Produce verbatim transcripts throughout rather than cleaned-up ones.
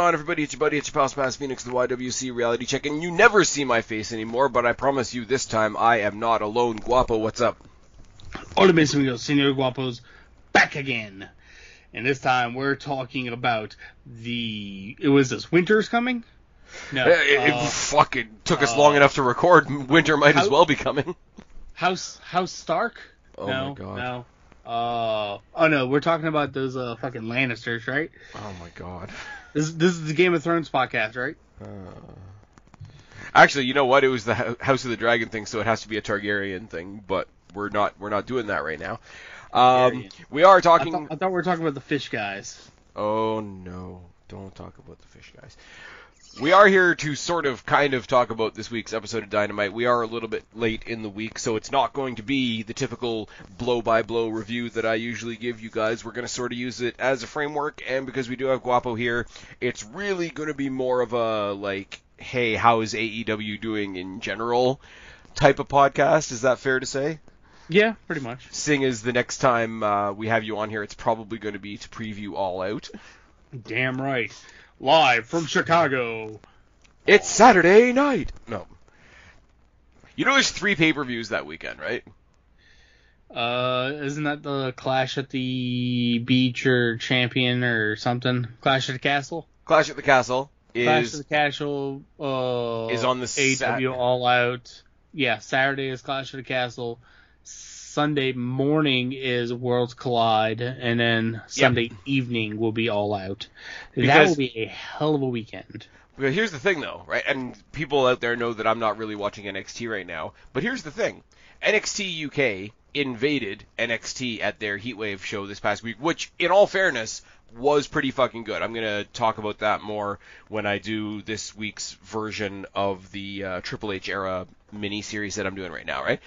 going on, everybody? It's your buddy, it's your pals, Past Phoenix, the Y W C Reality Check, and you never see my face anymore, but I promise you this time I am not alone. Guapo, what's up? Hola, mis amigos, Senor Guapo's back again, and this time we're talking about the, it was this, winter's coming? No. It, it uh, fuck, it took us uh, long enough to record, winter might how, as well be coming. House, House Stark? Oh no, my god. No. Uh, oh no, we're talking about those uh, fucking Lannisters, right? Oh my god. This this is the Game of Thrones podcast, right? Uh, actually, you know what? It was the House of the Dragon thing, so it has to be a Targaryen thing. But we're not we're not doing that right now. Um, we are talking. I, th- I thought we were talking about the fish guys. Oh no! Don't talk about the fish guys. We are here to sort of, kind of talk about this week's episode of Dynamite. We are a little bit late in the week, so it's not going to be the typical blow-by-blow review that I usually give you guys. We're going to sort of use it as a framework, and because we do have Guapo here, it's really going to be more of a, like, hey, how is A E W doing in general type of podcast? Is that fair to say? Yeah, pretty much. Seeing as the next time uh, we have you on here, it's probably going to be to preview All Out. Damn right. Live from Chicago. It's Saturday night. No. You know there's three pay-per-views that weekend, right? Uh, isn't that the Clash at the Beach or Champion or something? Clash at the Castle? Clash at the Castle is... Clash at the Castle uh, is on the... A E W All Out. Yeah, Saturday is Clash at the Castle. Sunday morning is Worlds Collide, and then Sunday yep. evening will be All Out. Because, that will be a hell of a weekend. Because here's the thing, though, right? And people out there know that I'm not really watching N X T right now. But here's the thing. N X T U K invaded N X T at their Heatwave show this past week, which, in all fairness, was pretty fucking good. I'm going to talk about that more when I do this week's version of the uh, Triple H era miniseries that I'm doing right now, right?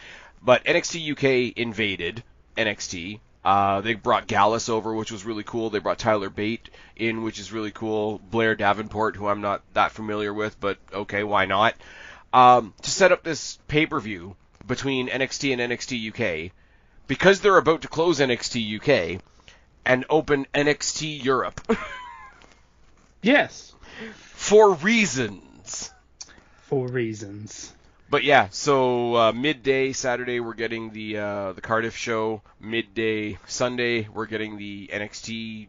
But N X T U K invaded N X T. Uh, they brought Gallus over, which was really cool. They brought Tyler Bate in, which is really cool. Blair Davenport, who I'm not that familiar with, but okay, why not? Um, to set up this pay-per-view between N X T and N X T U K, because they're about to close N X T U K and open N X T Europe. Yes. For reasons. For reasons. But yeah, so uh, midday Saturday we're getting the uh, the Cardiff show. Midday Sunday we're getting the N X T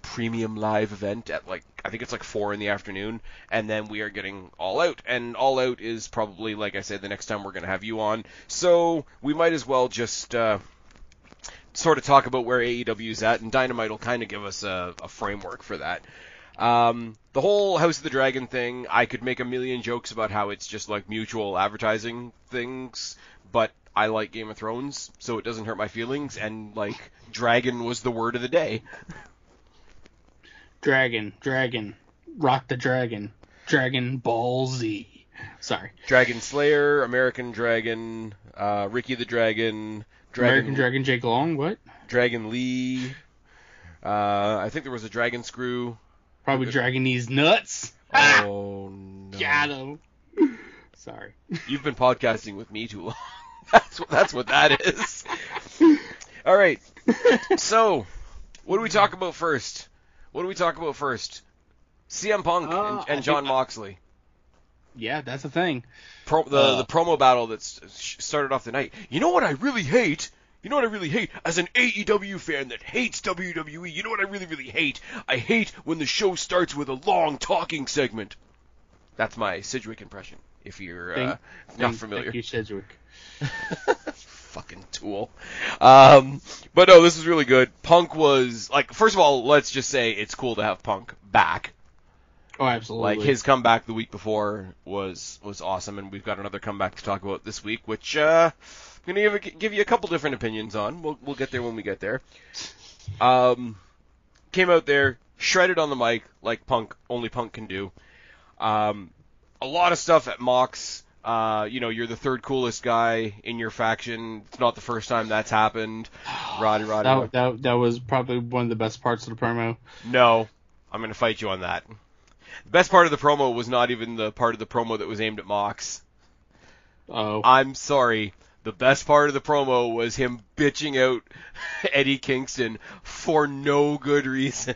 premium live event at like I think it's like four in the afternoon, and then we are getting All Out. And All Out is probably, like I said, the next time we're gonna have you on. So we might as well just uh, sort of talk about where A E W's at, and Dynamite will kind of give us a, a framework for that. Um, the whole House of the Dragon thing, I could make a million jokes about how it's just like mutual advertising things, but I like Game of Thrones, so it doesn't hurt my feelings, and like, dragon was the word of the day. Dragon, dragon, rock the dragon, Dragon Ball Z. Sorry. Dragon Slayer, American Dragon, uh, Ricky the Dragon, Dragon... American Dragon Jake Long, what? Dragon Lee, uh, I think there was a Dragon Screw... Probably dragging these nuts. Oh, no. Got him. Sorry. You've been podcasting with me too long. That's what, that's what that is. All right. So, what do we talk about first? What do we talk about first? C M Punk uh, and, and John Moxley. Yeah, that's a thing. Pro, the, uh, the promo battle that started off the night. You know what I really hate? You know what I really hate? As an A E W fan that hates W W E, you know what I really, really hate? I hate when the show starts with a long talking segment. That's my Sidgwick impression, if you're thank, uh, not thank, familiar. Thank you, Sidgwick. Fucking tool. Um, but no, this was really good. Punk was, like, first of all, let's just say it's cool to have Punk back. Oh, absolutely. Like, his comeback the week before was, was awesome, and we've got another comeback to talk about this week, which... Uh, I'm going to give you a couple different opinions on. We'll we'll get there when we get there. Um, came out there, shredded on the mic like Punk, only Punk can do. Um, a lot of stuff at Mox. Uh, you know, you're the third coolest guy in your faction. It's not the first time that's happened. Roddy, Roddy. That, that, that was probably one of the best parts of the promo. No, I'm going to fight you on that. The best part of the promo was not even the part of the promo that was aimed at Mox. Oh. I'm sorry. The best part of the promo was him bitching out Eddie Kingston for no good reason.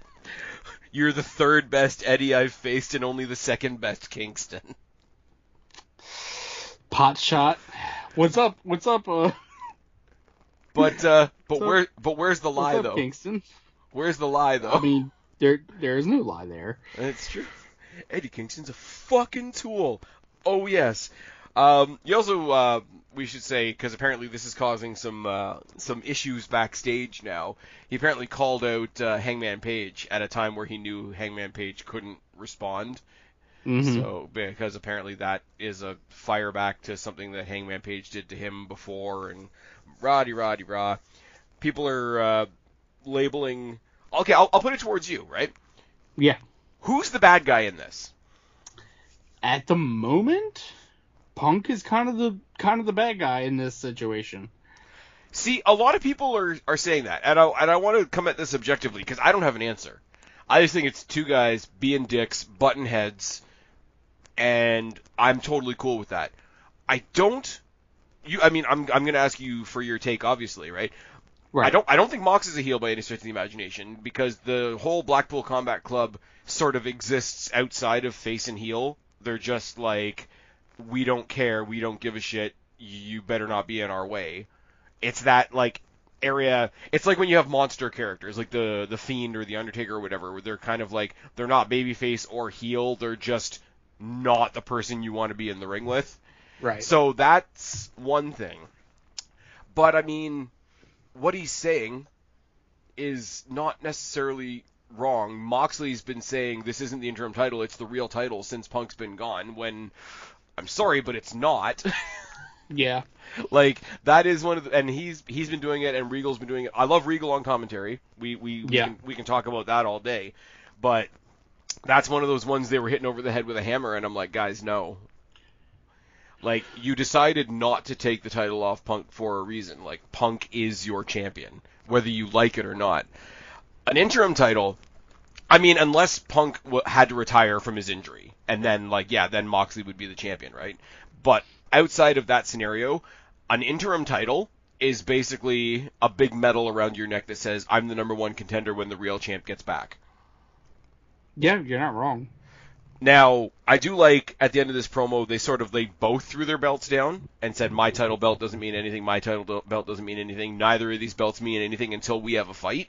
you're the third best Eddie I've faced and only the second best Kingston. Pot shot. What's up? What's up? Uh... But uh, but where but where's the lie what's up, though? Kingston? Where's the lie though? I mean, there there is no lie there. It's true. Eddie Kingston's a fucking tool. Oh yes. Um, you also uh, we should say, because apparently this is causing some uh, some issues backstage now. He apparently called out uh, Hangman Page at a time where he knew Hangman Page couldn't respond. Mm-hmm. So because apparently that is a fire back to something that Hangman Page did to him before, and roddy roddy rah. People are uh, labeling. Okay, I'll, I'll put it towards you, right? Yeah. Who's the bad guy in this? At the moment, Punk is kind of the kind of the bad guy in this situation. See, a lot of people are, are saying that, and I and I want to come at this objectively because I don't have an answer. I just think it's two guys being dicks, button heads, and I'm totally cool with that. I don't. You, I mean, I'm I'm gonna ask you for your take, obviously, right? Right. I don't I don't think Mox is a heel by any stretch of the imagination, because the whole Blackpool Combat Club sort of exists outside of face and heel. They're just like, we don't care, we don't give a shit. You better not be in our way. It's that like. Area, it's like when you have monster characters like the the Fiend or the Undertaker or whatever, where they're kind of like, they're not babyface or heel, they're just not the person you want to be in the ring with. Right. So that's one thing. But I mean, what he's saying is not necessarily wrong. Moxley's been saying this isn't the interim title, it's the real title since Punk's been gone, when I'm sorry, but it's not. Yeah. Like, that is one of the... And he's he's been doing it, and Regal's been doing it. I love Regal on commentary. We we, we, yeah. can, we can talk about that all day. But that's one of those ones they were hitting over the head with a hammer, and I'm like, guys, no. Like, you decided not to take the title off Punk for a reason. Like, Punk is your champion, whether you like it or not. An interim title... I mean, unless Punk w- had to retire from his injury, and then, like, yeah, then Moxley would be the champion, right? But... outside of that scenario, an interim title is basically a big medal around your neck that says, I'm the number one contender when the real champ gets back. Yeah, you're not wrong. Now, I do like, at the end of this promo, they sort of, they both threw their belts down and said, my title belt doesn't mean anything, my title belt doesn't mean anything, neither of these belts mean anything until we have a fight.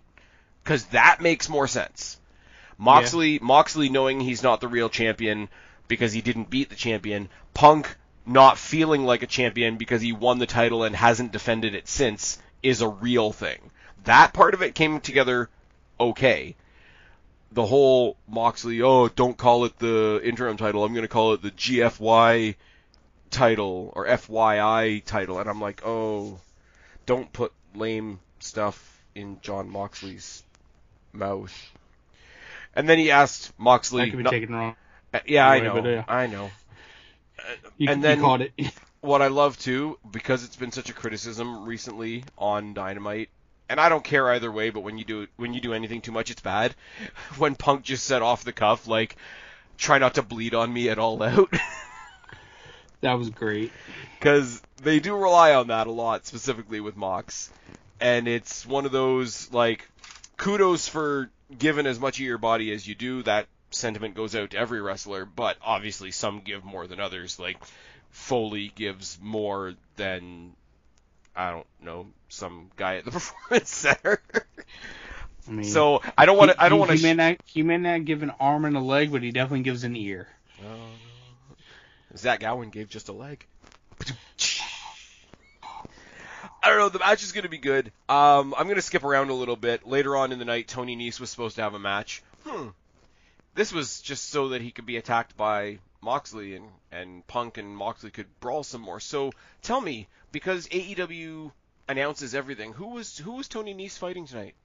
Because that makes more sense. Moxley, yeah. Moxley knowing he's not the real champion because he didn't beat the champion. Punk... not feeling like a champion because he won the title and hasn't defended it since is a real thing. That part of it came together okay. The whole Moxley, oh, don't call it the interim title, I'm going to call it the G F Y title, or F Y I title, and I'm like, oh, don't put lame stuff in John Moxley's mouth. And then he asked Moxley... That could be not, taken wrong. Yeah, I know, yeah. I know. You, and then caught it. What I love too, because it's been such a criticism recently on Dynamite, and I don't care either way, but when you do when you do anything too much, it's bad. When Punk just said off the cuff, like, "Try not to bleed on me at All Out." That was great, because they do rely on that a lot, specifically with Mox, and it's one of those like, kudos for giving as much of your body as you do. That sentiment goes out to every wrestler, but obviously some give more than others. Like, Foley gives more than, I don't know, some guy at the Performance Center. I mean, so I don't want to. I don't want to. He, he, sh- he may not give an arm and a leg, but he definitely gives an ear. Uh, Zach Gowen gave just a leg. I don't know. The match is going to be good. Um, I'm going to skip around a little bit. Later on in the night, Tony Nese was supposed to have a match. Hmm. This was just so that he could be attacked by Moxley, and, and Punk and Moxley could brawl some more. So tell me, because A E W announces everything, who was who was Tony Nese fighting tonight?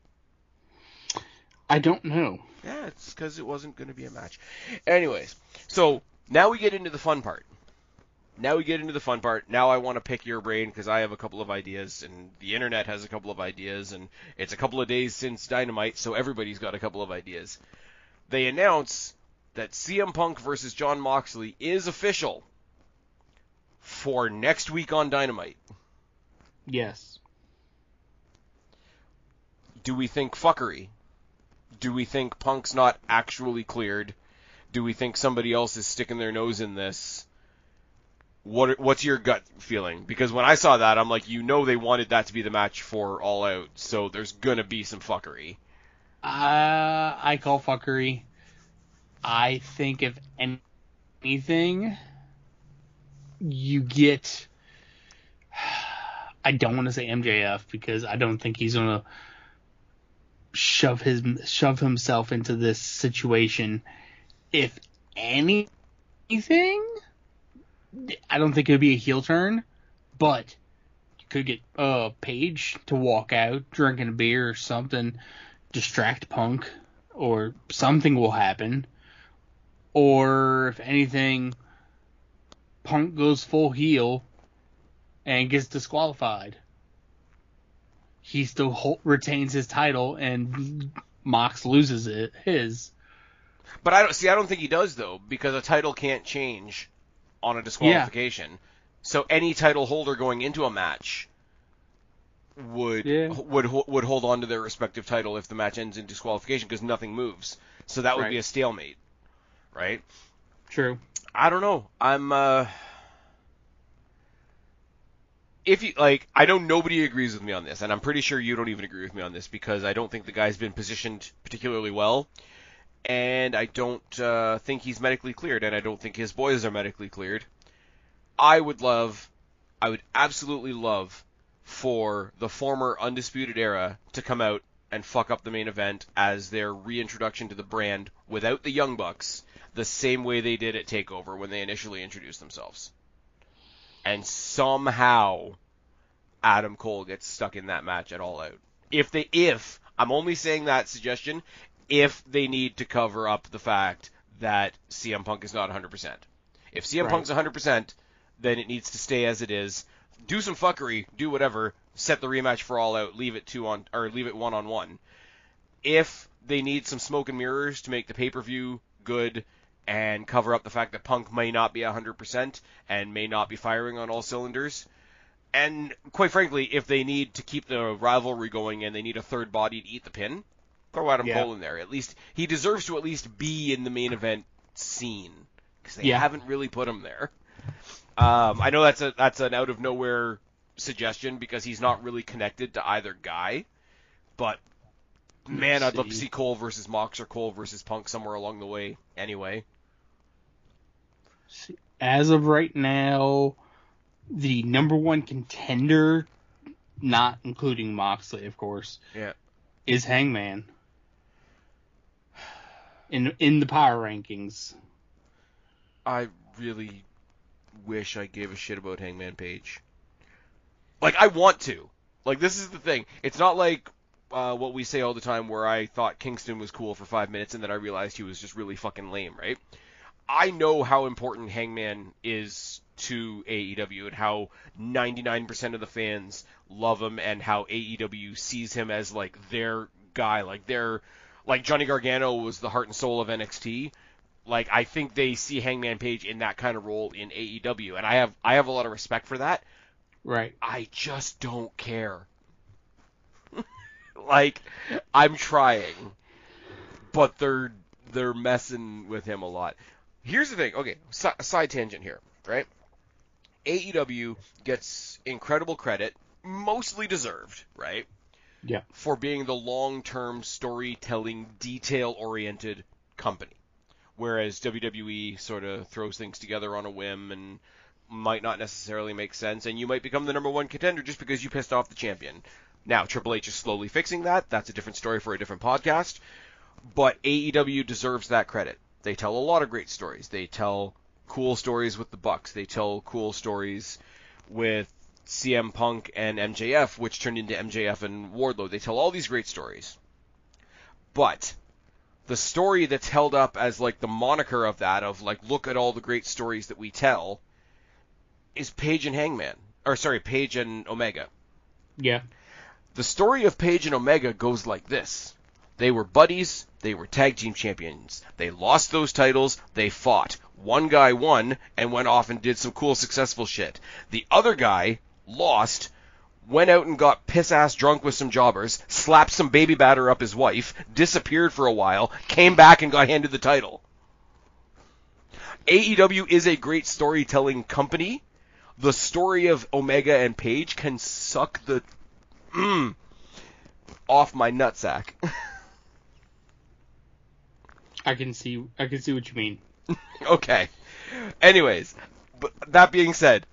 I don't know. Yeah, it's because it wasn't going to be a match. Anyways, so now we get into the fun part. Now we get into the fun part. Now I want to pick your brain, because I have a couple of ideas, and the internet has a couple of ideas, and it's a couple of days since Dynamite, so everybody's got a couple of ideas. They announce that C M Punk versus John Moxley is official for next week on Dynamite. Yes. Do we think fuckery? do we think Punk's not actually cleared? Do we think somebody else is sticking their nose in this? What What's your gut feeling? Because when I saw that, I'm like, you know they wanted that to be the match for All Out, so there's going to be some fuckery. Uh, I call fuckery. I think if anything, you get... I don't want to say M J F because I don't think he's going to shove his shove himself into this situation. If anything... I don't think it would be a heel turn, but you could get uh, Page to walk out drinking a beer or something, distract Punk, or something will happen. Or if anything, Punk goes full heel and gets disqualified. He still ho- retains his title, and Mox loses it his. But I don't see. I don't think he does though, because a title can't change on a disqualification. Yeah. So any title holder going into a match would yeah. would would hold on to their respective title if the match ends in disqualification because nothing moves. So that would right. be a stalemate, right? True. I don't know. I'm uh If you like I know nobody agrees with me on this, and I'm pretty sure you don't even agree with me on this because I don't think the guy's been positioned particularly well. And I don't uh, think he's medically cleared, and I don't think his boys are medically cleared. I would love, I would absolutely love for the former Undisputed Era to come out and fuck up the main event as their reintroduction to the brand without the Young Bucks, the same way they did at TakeOver when they initially introduced themselves. And somehow Adam Cole gets stuck in that match at All Out. If they, if, I'm only saying that suggestion... if they need to cover up the fact that C M Punk is not one hundred percent. If C M right. Punk's one hundred percent, then it needs to stay as it is. Do some fuckery, do whatever, set the rematch for All Out, leave it two on or leave it one on one. If they need some smoke and mirrors to make the pay-per-view good and cover up the fact that Punk may not be one hundred percent and may not be firing on all cylinders, and quite frankly, if they need to keep the rivalry going and they need a third body to eat the pin, throw Adam yeah. Cole in there. At least he deserves to at least be in the main event scene because they yeah. haven't really put him there. Um, I know that's a that's an out of nowhere suggestion because he's not really connected to either guy. But man, I'd love to see Cole versus Mox or Cole versus Punk somewhere along the way. Anyway, as of right now, the number one contender, not including Moxley, of course, yeah, is Hangman. In in the power rankings. I really wish I gave a shit about Hangman Page. Like, I want to. Like, this is the thing. It's not like uh, what we say all the time where I thought Kingston was cool for five minutes and then I realized he was just really fucking lame, right? I know how important Hangman is to A E W and how ninety-nine percent of the fans love him and how A E W sees him as, like, their guy, like, their... Like, Johnny Gargano was the heart and soul of N X T. Like, I think they see Hangman Page in that kind of role in A E W, and I have I have a lot of respect for that. Right. I just don't care. Like, I'm trying, but they're they're messing with him a lot. Here's the thing. Okay, si- side tangent here, right? A E W gets incredible credit, mostly deserved, right? Yeah. For being the long-term storytelling, detail-oriented company. Whereas W W E sort of throws things together on a whim and might not necessarily make sense, and you might become the number one contender just because you pissed off the champion. Now, Triple H is slowly fixing that. That's a different story for a different podcast. But A E W deserves that credit. They tell a lot of great stories. They tell cool stories with the Bucks. They tell cool stories with C M Punk and M J F, which turned into M J F and Wardlow. They tell all these great stories. But the story that's held up as, like, the moniker of that, of, like, look at all the great stories that we tell, is Page and Hangman. Or, sorry, Page and Omega. Yeah. The story of Page and Omega goes like this. They were buddies. They were tag team champions. They lost those titles. They fought. One guy won and went off and did some cool, successful shit. The other guy lost, went out and got piss-ass drunk with some jobbers, slapped some baby batter up his wife, disappeared for a while, came back and got handed the title. A E W is a great storytelling company. The story of Omega and Page can suck the... Mm, off my nutsack. I can see I can see what you mean. Okay. Anyways, but that being said,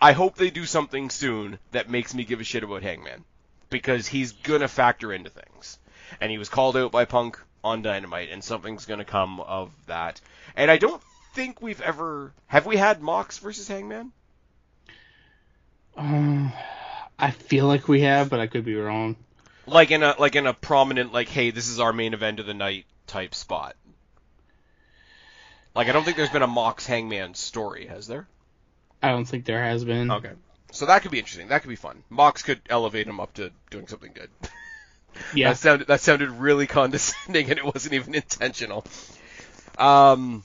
I hope they do something soon that makes me give a shit about Hangman, because he's going to factor into things. And he was called out by Punk on Dynamite, and something's going to come of that. And I don't think we've ever... Have we had Mox versus Hangman? Um, I feel like we have, but I could be wrong. Like in a like in a prominent, like, hey, this is our main event of the night type spot. Like, I don't think there's been a Mox Hangman story, has there? I don't think there has been. Okay. So that could be interesting. That could be fun. Mox could elevate him up to doing something good. Yeah. That sounded, that sounded really condescending, and it wasn't even intentional. Um,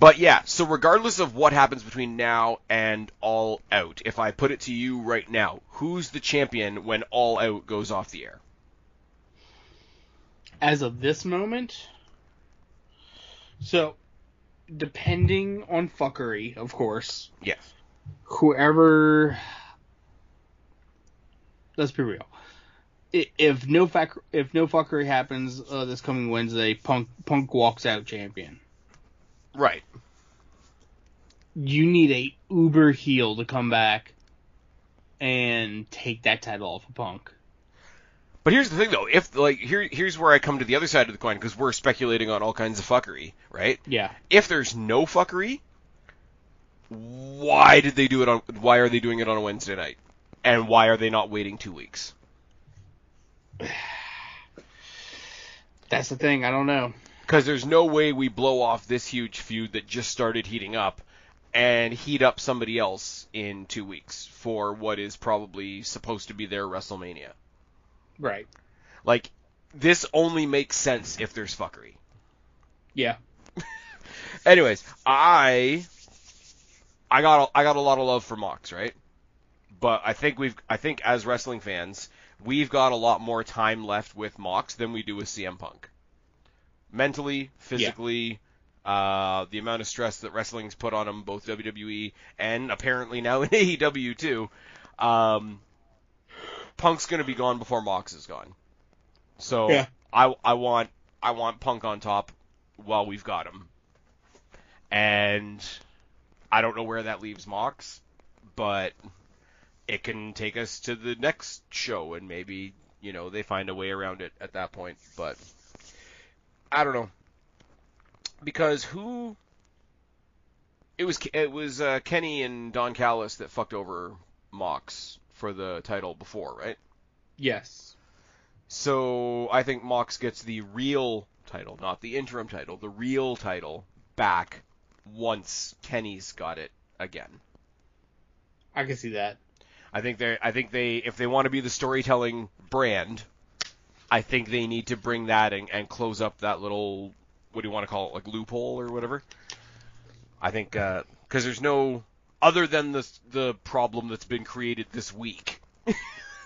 but yeah, so regardless of what happens between now and All Out, if I put it to you right now, who's the champion when All Out goes off the air? As of this moment? So... Depending on fuckery, of course. Yes. Whoever... Let's be real. If no fuck, if no fuckery happens uh, this coming Wednesday, Punk Punk walks out champion. Right. You need a uber heel to come back and take that title off of Punk. But here's the thing, though. If like here, here's where I come to the other side of the coin, because we're speculating on all kinds of fuckery, right? Yeah. If there's no fuckery, why did they do it on? Why are they doing it on a Wednesday night? And why are they not waiting two weeks? That's the thing. I don't know. Because there's no way we blow off this huge feud that just started heating up and heat up somebody else in two weeks for what is probably supposed to be their WrestleMania. Right. Like, this only makes sense if there's fuckery. Yeah. Anyways, I I got a, I got a lot of love for Mox, right? But I think we've I think as wrestling fans, we've got a lot more time left with Mox than we do with C M Punk. Mentally, physically, yeah. uh, the amount of stress that wrestling's put on him, both W W E and apparently now in A E W too. Um Punk's gonna be gone before Mox is gone, so yeah. I I want I want Punk on top while we've got him, and I don't know where that leaves Mox, but it can take us to the next show, and maybe, you know, they find a way around it at that point. But I don't know, because who it was it was uh, Kenny and Don Callis that fucked over Mox for the title before, right? Yes. So I think Mox gets the real title, not the interim title, the real title back once Kenny's got it again. I can see that. I think they I think they if they want to be the storytelling brand, I think they need to bring that and, and close up that little, what do you want to call it, like loophole or whatever. I think uh, 'cause there's no other than the the problem that's been created this week,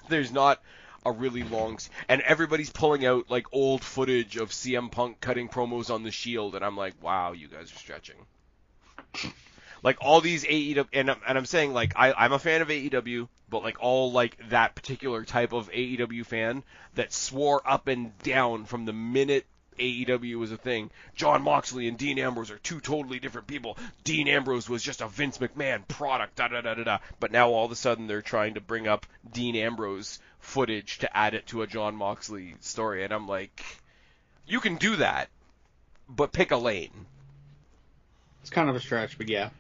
there's not a really long... And everybody's pulling out, like, old footage of C M Punk cutting promos on The Shield, and I'm like, wow, you guys are stretching. Like, all these A E W... And, and I'm saying, like, I, I'm a fan of A E W, but, like, all, like, that particular type of A E W fan that swore up and down from the minute A E W was a thing. John Moxley and Dean Ambrose are two totally different people. Dean Ambrose was just a Vince McMahon product, da da da da da. But now all of a sudden they're trying to bring up Dean Ambrose footage to add it to a John Moxley story, and I'm like, you can do that, but pick a lane. It's kind of a stretch, but yeah.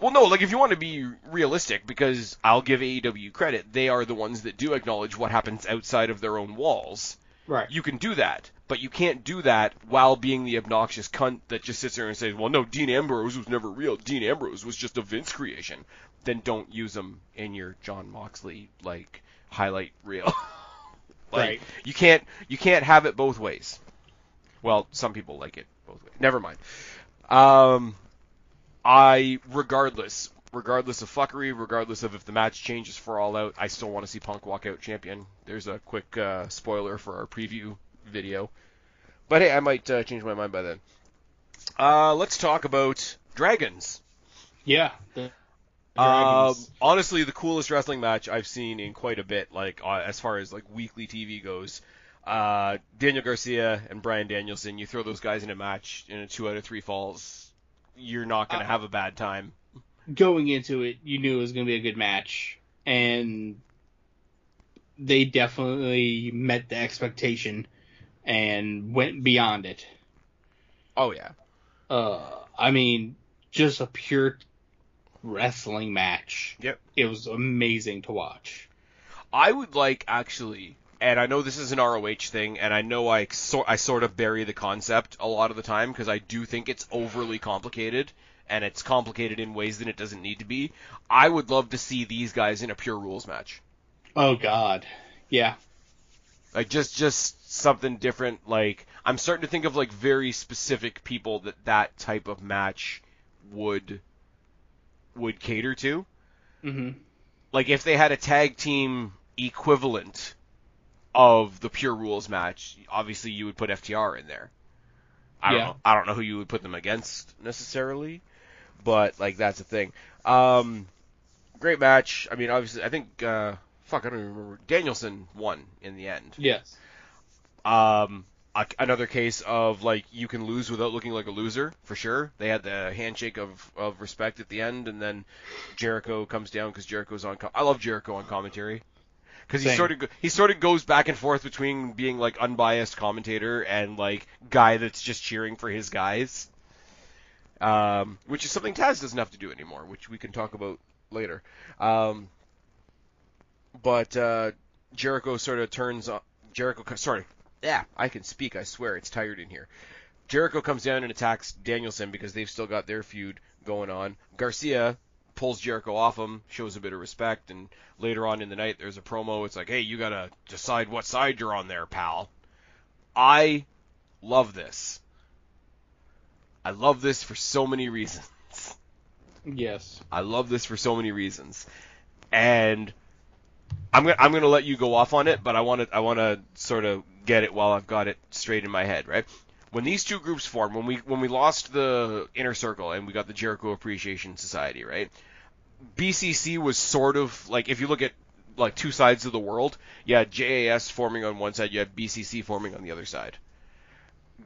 Well, no, like, if you want to be realistic, because I'll give A E W credit, they are the ones that do acknowledge what happens outside of their own walls. Right. You can do that, but you can't do that while being the obnoxious cunt that just sits there and says, well, no, Dean Ambrose was never real. Dean Ambrose was just a Vince creation. Then don't use him in your John Moxley, like, highlight reel. Like, right. You can't, you can't have it both ways. Well, some people like it both ways. Never mind. Um, I, regardless, regardless of fuckery, regardless of if the match changes for All Out, I still want to see Punk walk out champion. There's a quick uh, spoiler for our preview video. But hey, I might uh, change my mind by then. Uh, let's talk about dragons. Yeah. The dragons. Um, honestly, the coolest wrestling match I've seen in quite a bit, like uh, as far as like weekly T V goes. Uh, Daniel Garcia and Bryan Danielson, you throw those guys in a match in a two out of three falls, you're not going to uh, have a bad time. Going into it, you knew it was going to be a good match, and they definitely met the expectation and went beyond it. Oh, yeah. Uh, I mean, just a pure wrestling match. Yep. It was amazing to watch. I would like, actually... And I know this is an R O H thing, and I know I, so- I sort of bury the concept a lot of the time, because I do think it's overly complicated, and it's complicated in ways that it doesn't need to be. I would love to see these guys in a pure rules match. Oh, God. Yeah. Like, just, just something different. Like, I'm starting to think of, like, very specific people that that type of match would, would cater to. Mm-hmm. Like, if they had a tag team equivalent... of the pure rules match, obviously you would put F T R in there. I yeah. don't know. I don't know who you would put them against necessarily, but like that's the thing. Um, great match. I mean, obviously, I think uh, fuck, I don't even remember. Danielson won in the end. Yes. Um, a, another case of like you can lose without looking like a loser for sure. They had the handshake of, of respect at the end, and then Jericho comes down because Jericho's on. Com- I love Jericho on commentary. Because he sort of he sort of goes back and forth between being like unbiased commentator and like guy that's just cheering for his guys, um, which is something Taz doesn't have to do anymore, which we can talk about later. Um, but uh, Jericho sort of turns on, Jericho. Sorry, yeah, I can speak. I swear, it's tired in here. Jericho comes down and attacks Danielson because they've still got their feud going on. Garcia pulls Jericho off him, shows a bit of respect, and later on in the night there's a promo. It's like, hey, you gotta decide what side you're on there, pal. I love this. I love this for so many reasons. Yes. I love this for so many reasons. And I'm gonna I'm gonna let you go off on it, but I wanna I wanna sort of get it while I've got it straight in my head, right? When these two groups formed, when we when we lost the Inner Circle and we got the Jericho Appreciation Society, right? B C C was sort of like, if you look at like two sides of the world, you had J A S forming on one side, you had B C C forming on the other side.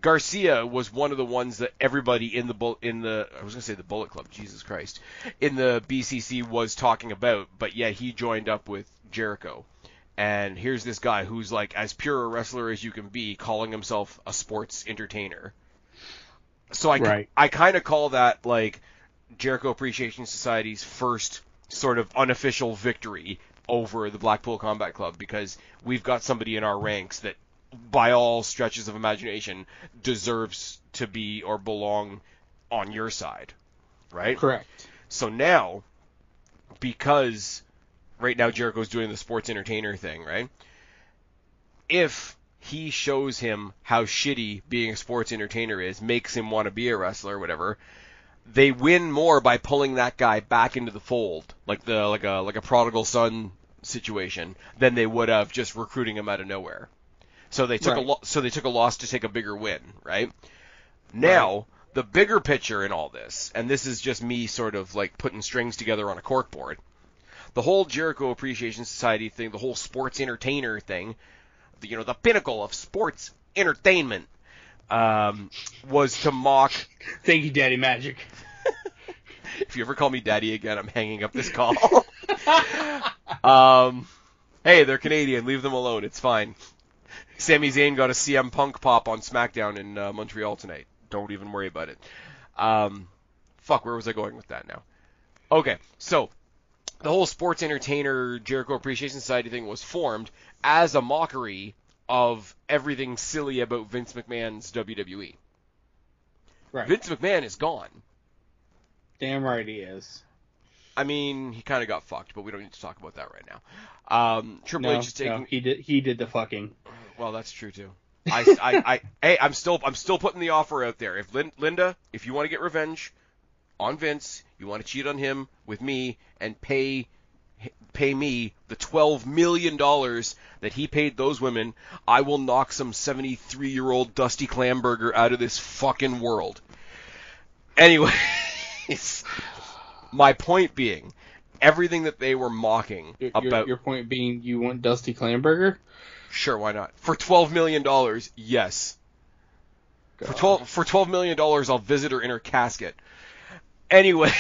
Garcia was one of the ones that everybody in the in the I was gonna say the Bullet Club, Jesus Christ, in the B C C was talking about, but yeah, he joined up with Jericho. And here's this guy who's like as pure a wrestler as you can be, calling himself a sports entertainer. So I right. I kind of call that like Jericho Appreciation Society's first sort of unofficial victory over the Blackpool Combat Club, because we've got somebody in our ranks that by all stretches of imagination deserves to be or belong on your side, right? Correct. So now, because right now Jericho's doing the sports entertainer thing, right? If he shows him how shitty being a sports entertainer is, makes him want to be a wrestler or whatever, they win more by pulling that guy back into the fold, like the like a like a prodigal son situation, than they would have just recruiting him out of nowhere. So they took right. a lo- so they took a loss to take a bigger win, right? Now, right. the bigger picture in all this, and this is just me sort of like putting strings together on a corkboard. The whole Jericho Appreciation Society thing, the whole sports entertainer thing, the, you know, the pinnacle of sports entertainment, um, was to mock... Thank you, Daddy Magic. If you ever call me Daddy again, I'm hanging up this call. um, hey, they're Canadian. Leave them alone. It's fine. Sami Zayn got a C M Punk pop on SmackDown in uh, Montreal tonight. Don't even worry about it. Um, fuck, where was I going with that now? Okay, so... The whole sports entertainer Jericho Appreciation Society thing was formed as a mockery of everything silly about Vince McMahon's W W E. Right. Vince McMahon is gone. Damn right he is. I mean, he kind of got fucked, but we don't need to talk about that right now. Um, Triple no, H is taking. No, he did. He did the fucking. Well, that's true too. I, I, I, hey, I'm still, I'm still putting the offer out there. If Lin- Linda, if you want to get revenge on Vince, You want to cheat on him with me and pay pay me the twelve million dollars that he paid those women, I will knock some seventy-three-year-old Dusty Clamberger out of this fucking world. Anyways, my point being, everything that they were mocking your, your, about... Your point being, you want Dusty Clamberger? Sure, why not? For twelve million dollars, yes. God. For twelve for twelve million dollars, I'll visit her in her casket. Anyway...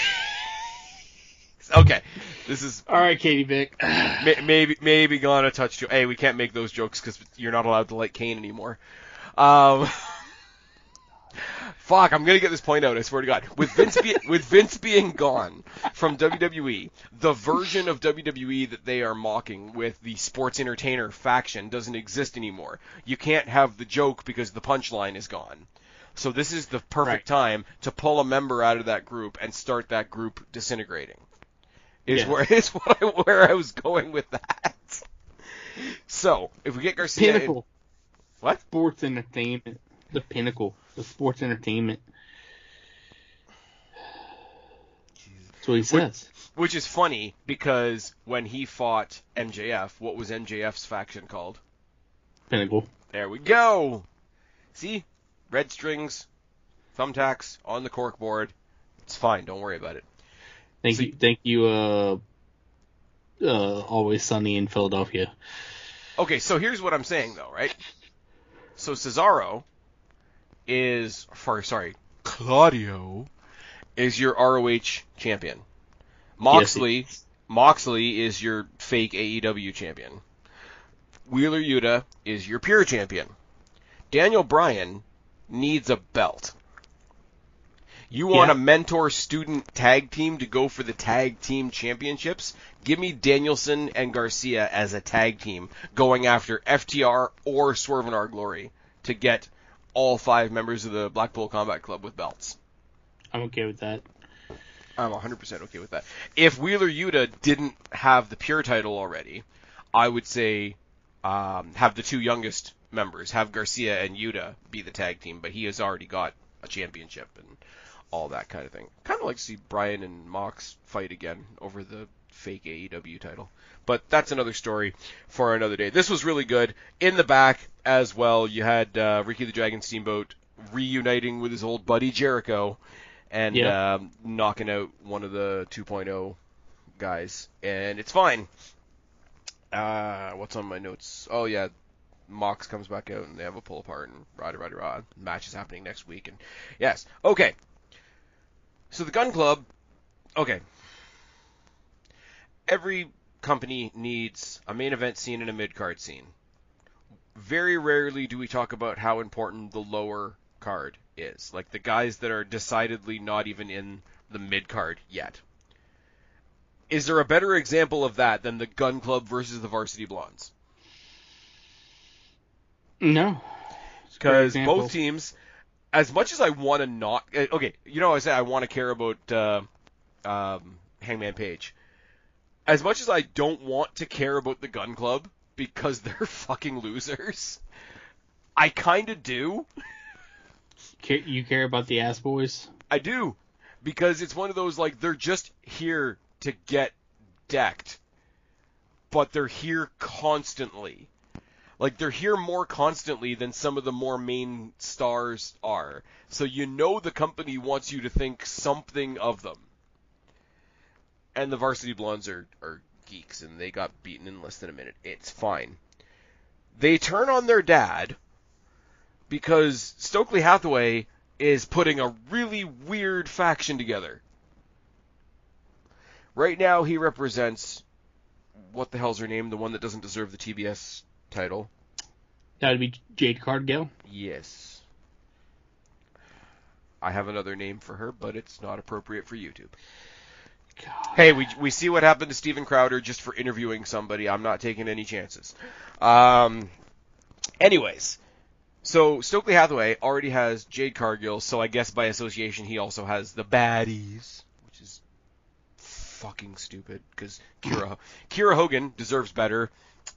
Okay, this is... All right, Katie Vick. may, maybe maybe gone a touch too... Hey, we can't make those jokes because you're not allowed to like Kane anymore. Um... Fuck, I'm going to get this point out, I swear to God. With Vince, be- with Vince being gone from W W E, the version of W W E that they are mocking with the sports entertainer faction doesn't exist anymore. You can't have the joke because the punchline is gone. So this is the perfect right. time to pull a member out of that group and start that group disintegrating. Is yeah. where is what I, where I was going with that. So, if we get Garcia... Pinnacle. In, what? Sports entertainment. The pinnacle. The sports entertainment. That's what he says. Which, which is funny, because when he fought M J F, what was M J F's faction called? Pinnacle. There we go! See? Red strings, thumbtacks, on the corkboard. It's fine, don't worry about it. Thank so, you, thank you, uh, uh, Always Sunny in Philadelphia. Okay, so here's what I'm saying, though, right? So Cesaro is, for, sorry, Claudio is your R O H champion. Moxley, yes, is. Moxley is your fake A E W champion. Wheeler Yuta is your pure champion. Daniel Bryan needs a belt. You want yeah. a mentor-student tag team to go for the tag team championships? Give me Danielson and Garcia as a tag team going after F T R or Swerve in Our Glory to get all five members of the Blackpool Combat Club with belts. I'm okay with that. I'm one hundred percent okay with that. If Wheeler Yuta didn't have the pure title already, I would say um, have the two youngest members, have Garcia and Yuta be the tag team, but he has already got a championship and... all that kind of thing. Kind of like to see Bryan and Mox fight again over the fake A E W title. But that's another story for another day. This was really good. In the back as well, you had uh, Ricky the Dragon Steamboat reuniting with his old buddy Jericho and yeah. um, knocking out one of the two point oh guys. And it's fine. Uh, what's on my notes? Oh, yeah. Mox comes back out and they have a pull apart and rah, rah, rah. Match is happening next week. And yes. Okay. So the Gun Club, okay, every company needs a main event scene and a mid-card scene. Very rarely do we talk about how important the lower card is, like the guys that are decidedly not even in the mid-card yet. Is there a better example of that than the Gun Club versus the Varsity Blondes? No. Because both teams... As much as I want to not... Okay, you know I say I want to care about uh, um, Hangman Page. As much as I don't want to care about the Gun Club, because they're fucking losers, I kind of do. You care about the ass boys? I do. Because it's one of those, like, they're just here to get decked. But they're here constantly. Like, they're here more constantly than some of the more main stars are. So you know the company wants you to think something of them. And the Varsity Blondes are, are geeks, and they got beaten in less than a minute. It's fine. They turn on their dad because Stokely Hathaway is putting a really weird faction together. Right now, he represents... What the hell's her name? The one that doesn't deserve the T B S... title. That would be Jade Cargill? Yes. I have another name for her, but it's not appropriate for YouTube. God. Hey, we we see what happened to Steven Crowder just for interviewing somebody. I'm not taking any chances. Um. Anyways, so Stokely Hathaway already has Jade Cargill, so I guess by association he also has the baddies, which is fucking stupid, because Kiera, Kiera Hogan deserves better.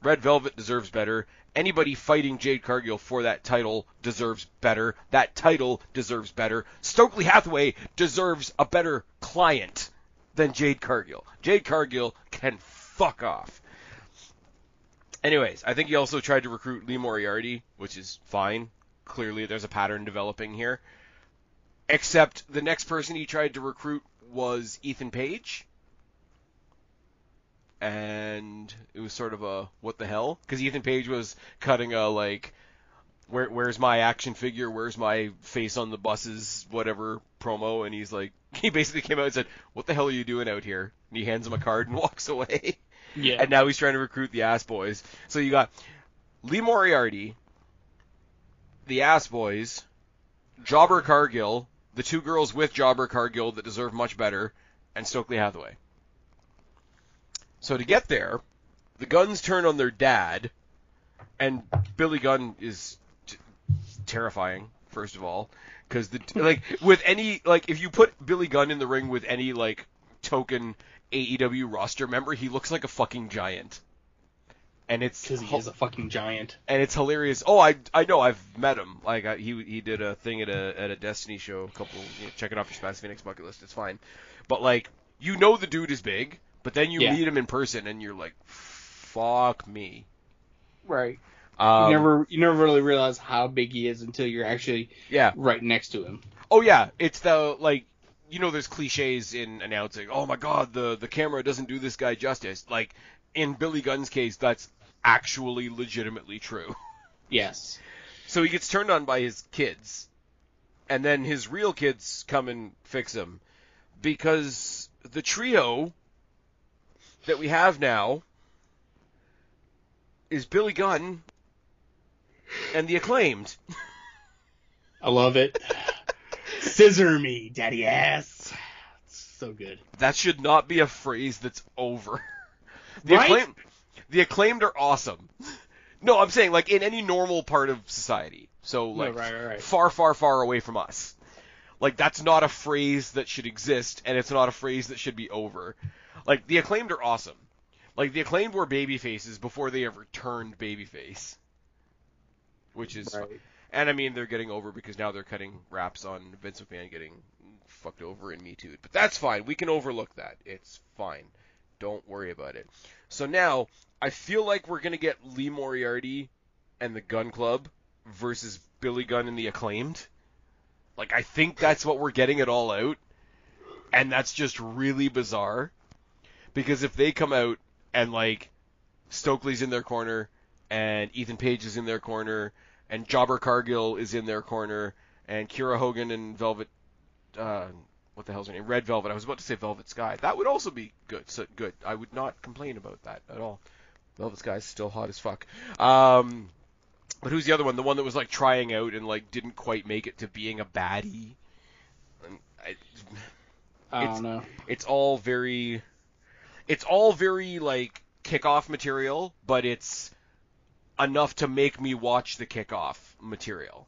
Red Velvet deserves better. Anybody fighting Jade Cargill for that title deserves better. That title deserves better. Stokely Hathaway deserves a better client than Jade Cargill. Jade Cargill can fuck off. Anyways, I think he also tried to recruit Lee Moriarty, which is fine. Clearly, there's a pattern developing here. Except the next person he tried to recruit was Ethan Page. And it was sort of a, what the hell? Because Ethan Page was cutting a, like, where where's my action figure? Where's my face on the buses? Whatever promo. And he's like, he basically came out and said, what the hell are you doing out here? And he hands him a card and walks away. Yeah. And now he's trying to recruit the Ass Boys. So you got Lee Moriarty, the Ass Boys, Jobber Cargill, the two girls with Jobber Cargill that deserve much better, and Stokely Hathaway. So to get there, the Guns turn on their dad, and Billy Gunn is t- terrifying, first of all, because the like with any like if you put Billy Gunn in the ring with any like token A E W roster member, he looks like a fucking giant. And it's because he is a fucking giant, and it's hilarious. Oh, I, I know, I've met him. Like I, he he did a thing at a at a Destiny show. A couple, you know, check it off your Spaz Phoenix bucket list. It's fine, but like you know the dude is big, but then you yeah. meet him in person and you're like, fuck me. Right. Um, you never you never really realize how big he is until you're actually yeah. right next to him. Oh yeah, it's the like. You know, there's cliches in announcing, oh my god, the, the camera doesn't do this guy justice. Like, in Billy Gunn's case, that's actually legitimately true. Yes. So he gets turned on by his kids, and then his real kids come and fix him, because the trio that we have now is Billy Gunn and The Acclaimed. I love it. Scissor me, daddy ass. It's so good. That should not be a phrase that's over. The right? acclaimed, the acclaimed are awesome. No, I'm saying like in any normal part of society. So like no, right, right, right. far, far, far away from us. Like that's not a phrase that should exist, and it's not a phrase that should be over. Like the acclaimed are awesome. Like the acclaimed were baby faces before they ever turned babyface, which is. Right. Fun. And, I mean, they're getting over because now they're cutting raps on Vince McMahon getting fucked over and Me Too'd. But that's fine. We can overlook that. It's fine. Don't worry about it. So now, I feel like we're going to get Lee Moriarty and the Gun Club versus Billy Gunn and the Acclaimed. Like, I think that's what we're getting at All Out. And that's just really bizarre. Because if they come out and, like, Stokely's in their corner and Ethan Page is in their corner... And Jobber Cargill is in their corner, and Kiera Hogan and Velvet, uh, what the hell's her name? Red Velvet. I was about to say Velvet Sky. That would also be good. So good. I would not complain about that at all. Velvet Sky's still hot as fuck. Um, but who's the other one? The one that was like trying out and like didn't quite make it to being a baddie. And I, I don't it's, know. It's all very, it's all very like kickoff material, but it's. Enough to make me watch the kickoff material.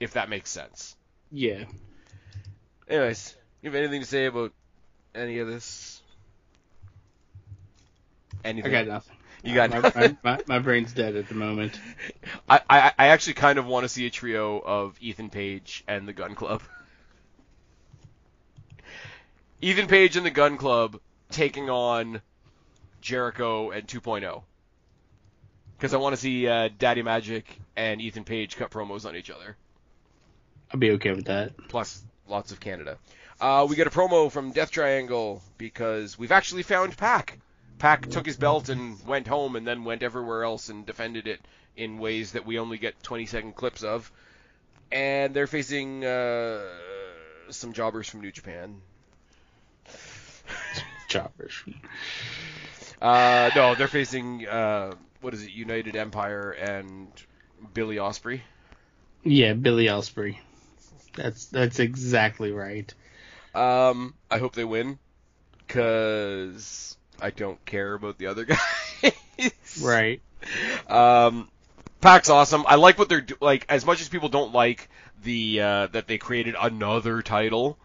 If that makes sense. Yeah. Anyways, you have anything to say about any of this? Anything? I got nothing. You got my, nothing? My, my, my brain's dead at the moment. I, I, I actually kind of want to see a trio of Ethan Page and the Gun Club. Ethan Page and the Gun Club taking on Jericho and two point oh. Because I want to see uh, Daddy Magic and Ethan Page cut promos on each other. I'll be okay with that. Plus, lots of Canada. Uh, we get a promo from Death Triangle because we've actually found Pac. Pac took his belt and went home and then went everywhere else and defended it in ways that we only get twenty-second clips of. And they're facing uh, some jobbers from New Japan. Jobbers. Uh, no, they're facing... Uh, What is it? United Empire and Billy Ospreay. Yeah, Billy Ospreay. That's that's exactly right. Um, I hope they win, cause I don't care about the other guys. Right. Um, Pac's awesome. I like what they're do- like. As much as people don't like the uh, that they created another title,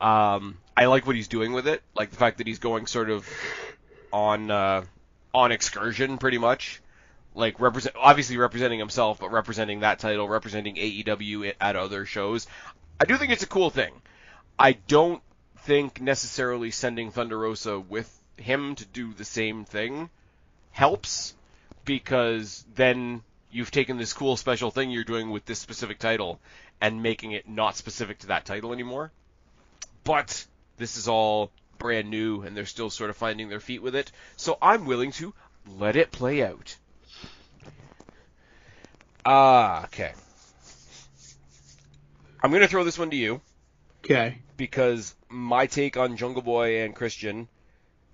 um, I like what he's doing with it. Like the fact that he's going sort of on. Uh, on excursion, pretty much, like represent obviously representing himself, but representing that title, representing A E W at other shows. I do think it's a cool thing. I don't think necessarily sending Thunder Rosa with him to do the same thing helps, because then you've taken this cool special thing you're doing with this specific title and making it not specific to that title anymore. But this is all brand new, and they're still sort of finding their feet with it, so I'm willing to let it play out. Ah, uh, okay. I'm going to throw this one to you. Okay. Because my take on Jungle Boy and Christian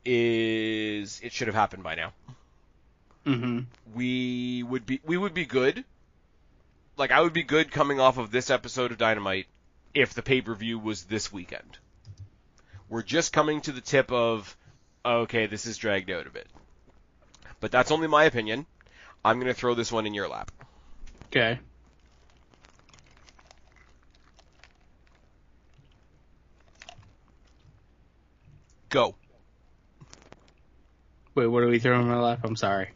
is it should have happened by now. Mm-hmm. We would be we would be good. Like, I would be good coming off of this episode of Dynamite if the pay-per-view was this weekend. We're just coming to the tip of, okay, this is dragged out a bit. But that's only my opinion. I'm going to throw this one in your lap. Okay. Go. Wait, what are we throwing in my lap? I'm sorry.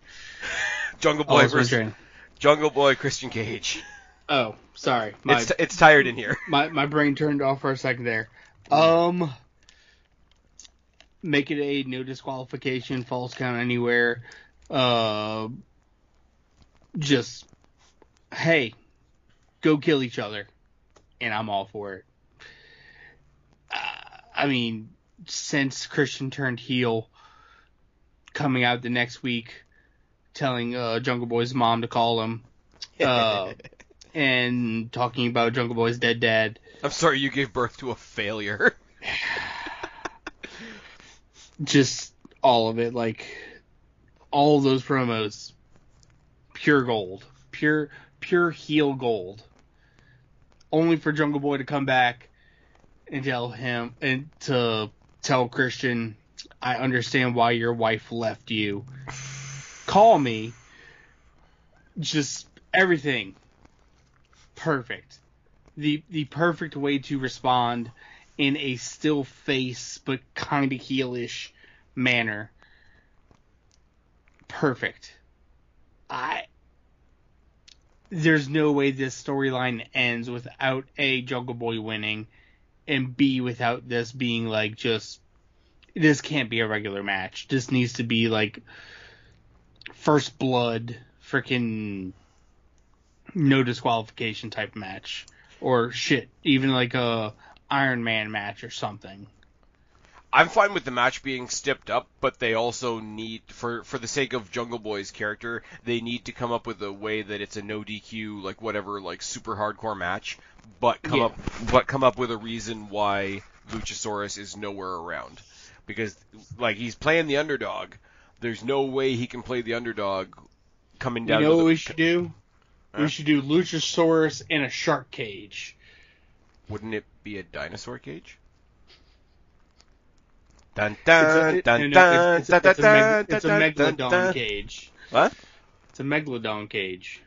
Jungle Boy versus Jungle Boy, Christian Cage. Oh, sorry. My, it's, t- it's tired in here. My my brain turned off for a second there. Um, make it a no disqualification, false count anywhere. Uh, just, hey, go kill each other, and I'm all for it. Uh, I mean, since Christian turned heel, coming out the next week, telling uh, Jungle Boy's mom to call him, uh, and talking about Jungle Boy's dead dad. I'm sorry, you gave birth to a failure. Just all of it, like, all those promos, pure gold, pure pure heel gold. Only for Jungle Boy to come back and tell him and to tell Christian, I understand why your wife left you. Call me. Just everything. Perfect. The the perfect way to respond in a still face but kind of heelish manner. Perfect. I There's no way this storyline ends without A, Jungle Boy winning, and B, without this being like just, this can't be a regular match. This needs to be like first blood, freaking no disqualification type match, or shit, even like a Iron Man match or something. I'm fine with the match being stepped up, but they also need, for for the sake of Jungle Boy's character, they need to come up with a way that it's a no D Q, like whatever, like super hardcore match, but come yeah. up, but come up with a reason why Luchasaurus is nowhere around. Because, like, he's playing the underdog. There's no way he can play the underdog coming down. You know to the... what we should do? Huh? We should do Luchasaurus in a shark cage. Wouldn't it be a dinosaur cage? Dun dun dun dun. It's a megalodon cage. What? It's a megalodon cage.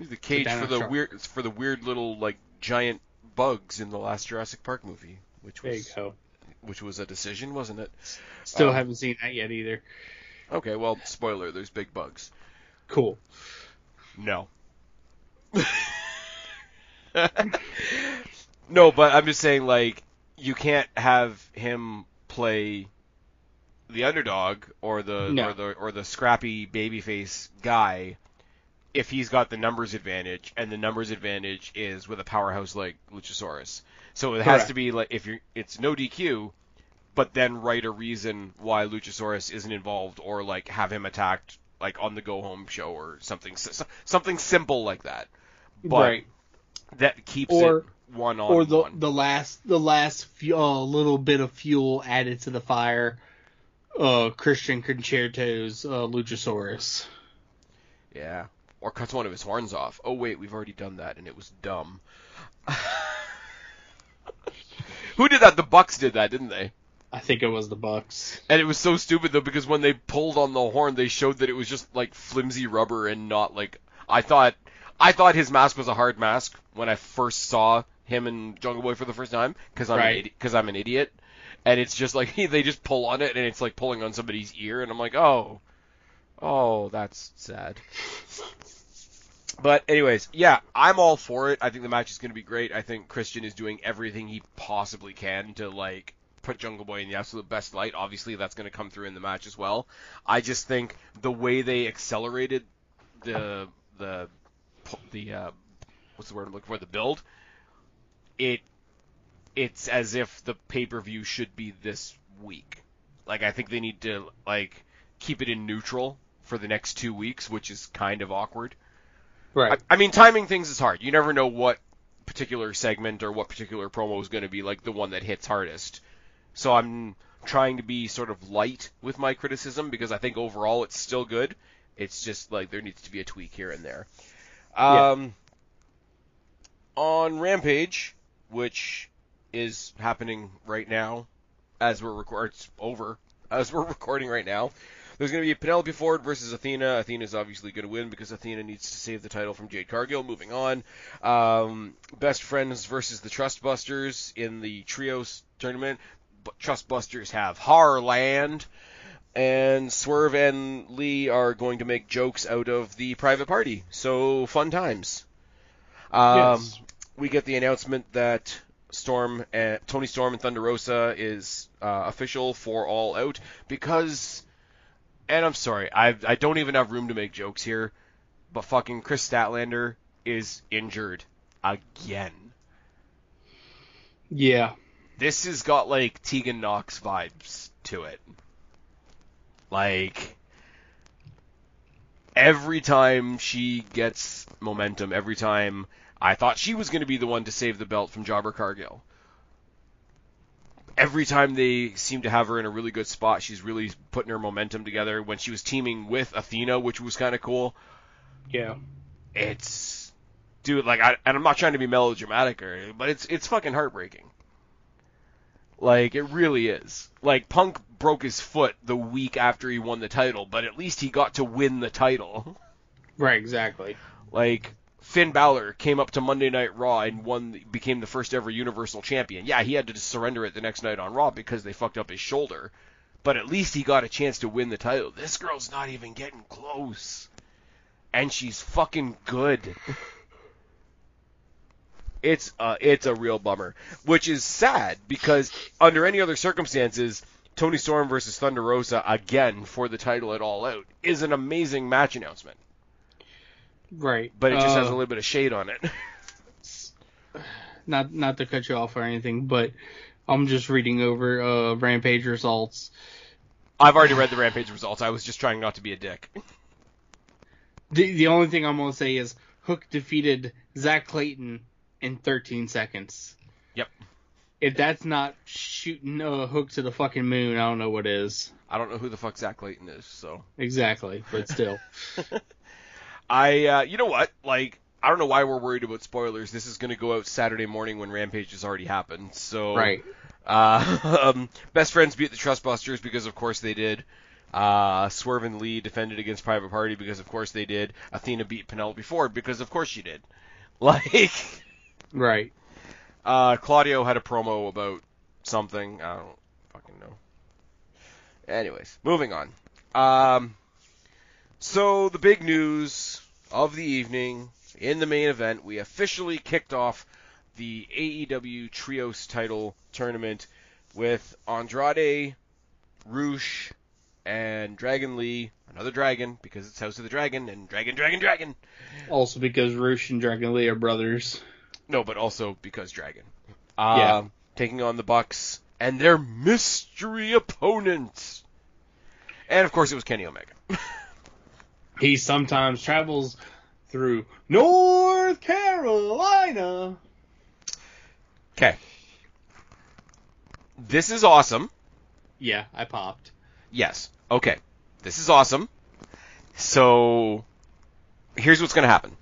It's the cage for the shark. weird for the weird little like giant bugs in the last Jurassic Park movie, which was. There you go. Which was a decision, wasn't it? Still um, haven't seen that yet either. Okay, well, spoiler, there's big bugs. Cool. No. No, but I'm just saying, like, you can't have him play the underdog or the no. or the or the scrappy babyface guy if he's got the numbers advantage, and the numbers advantage is with a powerhouse like Luchasaurus. So it has Correct. to be like, if you're, it's no D Q, but then write a reason why Luchasaurus isn't involved, or like have him attacked like on the Go Home show or something, something simple like that. But right. that keeps or, it one on or the, one. the last the last few, uh, little bit of fuel added to the fire. Uh, Christian concertos uh, Luchasaurus. Yeah, or cuts one of his horns off. Oh wait, we've already done that, and it was dumb. Who did that? The Bucks did that, didn't they? I think it was the Bucks. And it was so stupid, though, because when they pulled on the horn, they showed that it was just, like, flimsy rubber and not, like... I thought I thought his mask was a hard mask when I first saw him and Jungle Boy for the first time, because I'm, right. idi- I'm an idiot. And it's just, like, they just pull on it, and it's, like, pulling on somebody's ear, and I'm like, oh. Oh, that's sad. But anyways, yeah, I'm all for it. I think the match is going to be great. I think Christian is doing everything he possibly can to, like, put Jungle Boy in the absolute best light. Obviously, that's going to come through in the match as well. I just think the way they accelerated the the the uh, what's the word I'm looking for? The build. It it's as if the pay-per-view should be this week. Like, I think they need to like keep it in neutral for the next two weeks, which is kind of awkward. Right. I, I mean, timing things is hard. You never know what particular segment or what particular promo is going to be like the one that hits hardest. So I'm trying to be sort of light with my criticism because I think overall it's still good. It's just like there needs to be a tweak here and there. Um, yeah. On Rampage, which is happening right now as we're record, it's over as we're recording right now. There's going to be Penelope Ford versus Athena. Athena's obviously going to win because Athena needs to save the title from Jade Cargill. Moving on. Um, Best Friends versus the Trust Busters in the Trios tournament. But Trust Busters have Harland. And Swerve and Lee are going to make jokes out of the private party. So, fun times. Um, yes. We get the announcement that Storm and, Tony Storm and Thunder Rosa is uh, official for All Out because... And I'm sorry, I I don't even have room to make jokes here, but fucking Chris Statlander is injured again. Yeah. This has got, like, Tegan Nox vibes to it. Like, every time she gets momentum, every time I thought she was going to be the one to save the belt from Jobber Cargill. Every time they seem to have her in a really good spot, she's really putting her momentum together. When she was teaming with Athena, which was kind of cool. Yeah. It's... Dude, like, I, and I'm not trying to be melodramatic, or, but it's it's fucking heartbreaking. Like, it really is. Like, Punk broke his foot the week after he won the title, but at least he got to win the title. Right, exactly. Like... Finn Balor came up to Monday Night Raw and won, became the first ever Universal Champion. Yeah, he had to surrender it the next night on Raw because they fucked up his shoulder. But at least he got a chance to win the title. This girl's not even getting close. And she's fucking good. It's a, it's a real bummer. Which is sad because under any other circumstances, Toni Storm versus Thunder Rosa again for the title at All Out is an amazing match announcement. Right. But it just uh, has a little bit of shade on it. not not to cut you off or anything, but I'm just reading over uh, Rampage results. I've already read the Rampage results. I was just trying not to be a dick. The, the only thing I'm going to say is Hook defeated Zach Clayton in thirteen seconds. Yep. If that's not shooting uh, Hook to the fucking moon, I don't know what is. I don't know who the fuck Zach Clayton is, so... Exactly, but still... I, uh, you know what, like, I don't know why we're worried about spoilers. This is going to go out Saturday morning when Rampage has already happened, so... Right. Uh, um, Best Friends beat the Trust Busters because, of course, they did. Uh, Swerve and Lee defended against Private Party because, of course, they did. Athena beat Penelope Ford because, of course, she did. Like... Right. Uh, Claudio had a promo about something. I don't fucking know. Anyways, moving on. Um... So, the big news of the evening, in the main event, we officially kicked off the A E W Trios title tournament with Andrade, Rush, and Dragon Lee. Another Dragon, because it's House of the Dragon, and Dragon, Dragon, Dragon. Also because Rush and Dragon Lee are brothers. No, but also because Dragon. Um, yeah. Taking on the Bucks and their mystery opponent. And, of course, it was Kenny Omega. He sometimes travels through North Carolina. Okay. This is awesome. Yeah, I popped. Yes. Okay. This is awesome. So, here's what's going to happen.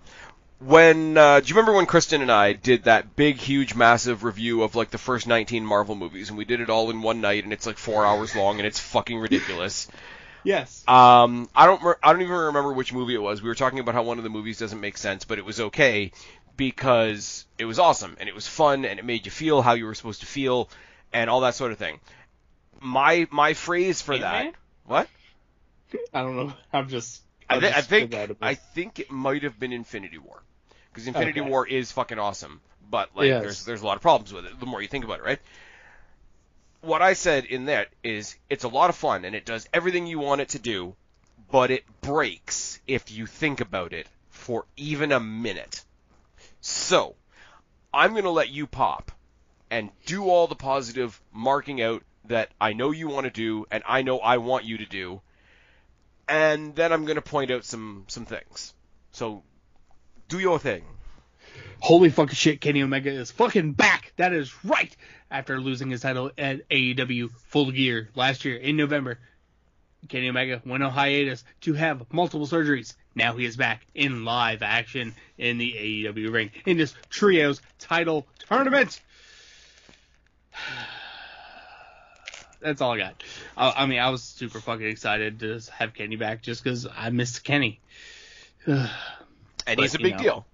When, uh, do you remember when Kristen and I did that big, huge, massive review of, like, the first nineteen Marvel movies, and we did it all in one night, and it's, like, four hours long, and it's fucking ridiculous? Yes. Um, I don't. I don't even remember which movie it was. We were talking about how one of the movies doesn't make sense, but it was okay because it was awesome and it was fun and it made you feel how you were supposed to feel and all that sort of thing. My my phrase for hey, that. Man? What? I don't know. I'm just. I'm I, th- just I think. I think it might have been Infinity War because Infinity okay. War is fucking awesome, but like yes. there's there's a lot of problems with it. The more you think about it, right? what I said in that is it's a lot of fun, and it does everything you want it to do, but it breaks if you think about it for even a minute. So, I'm going to let you pop and do all the positive marking out that I know you want to do and I know I want you to do, and then I'm going to point out some, some things. So, do your thing. Holy fucking shit, Kenny Omega is fucking back. That is right. After losing his title at A E W Full Gear last year in November, Kenny Omega went on hiatus to have multiple surgeries. Now he is back in live action in the A E W ring in this Trios title tournament. That's all I got. I, I mean, I was super fucking excited to have Kenny back just because I missed Kenny. And but, he's a big you know, deal.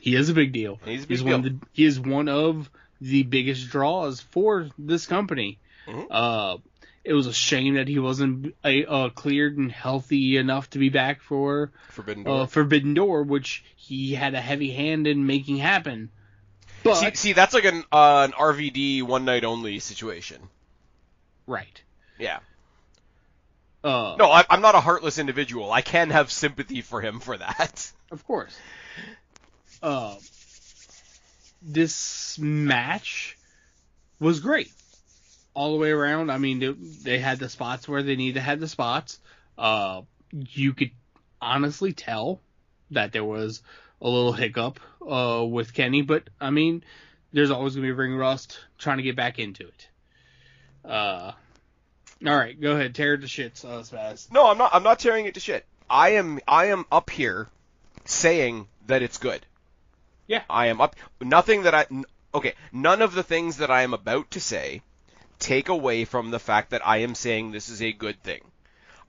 He is a big deal. He's, a big he's deal. One of the, he is one of the biggest draws for this company. Mm-hmm. Uh, it was a shame that he wasn't uh, cleared and healthy enough to be back for Forbidden Door, uh, Forbidden Door, which he had a heavy hand in making happen. But, see, see, that's like an uh, an R V D one night only situation. Right. Yeah. Uh, no, I, I'm not a heartless individual. I can have sympathy for him for that. Of course. Uh, this match was great all the way around. I mean, they, they had the spots where they needed to have the spots. Uh, you could honestly tell that there was a little hiccup uh, with Kenny, but I mean, there's always going to be ring rust trying to get back into it. Uh, all right, go ahead, tear it to shit, uh, Spaz. No, I'm not. I'm not tearing it to shit. I am. I am up here saying that it's good. Yeah. I am up. Nothing that I. Okay. None of the things that I am about to say take away from the fact that I am saying this is a good thing.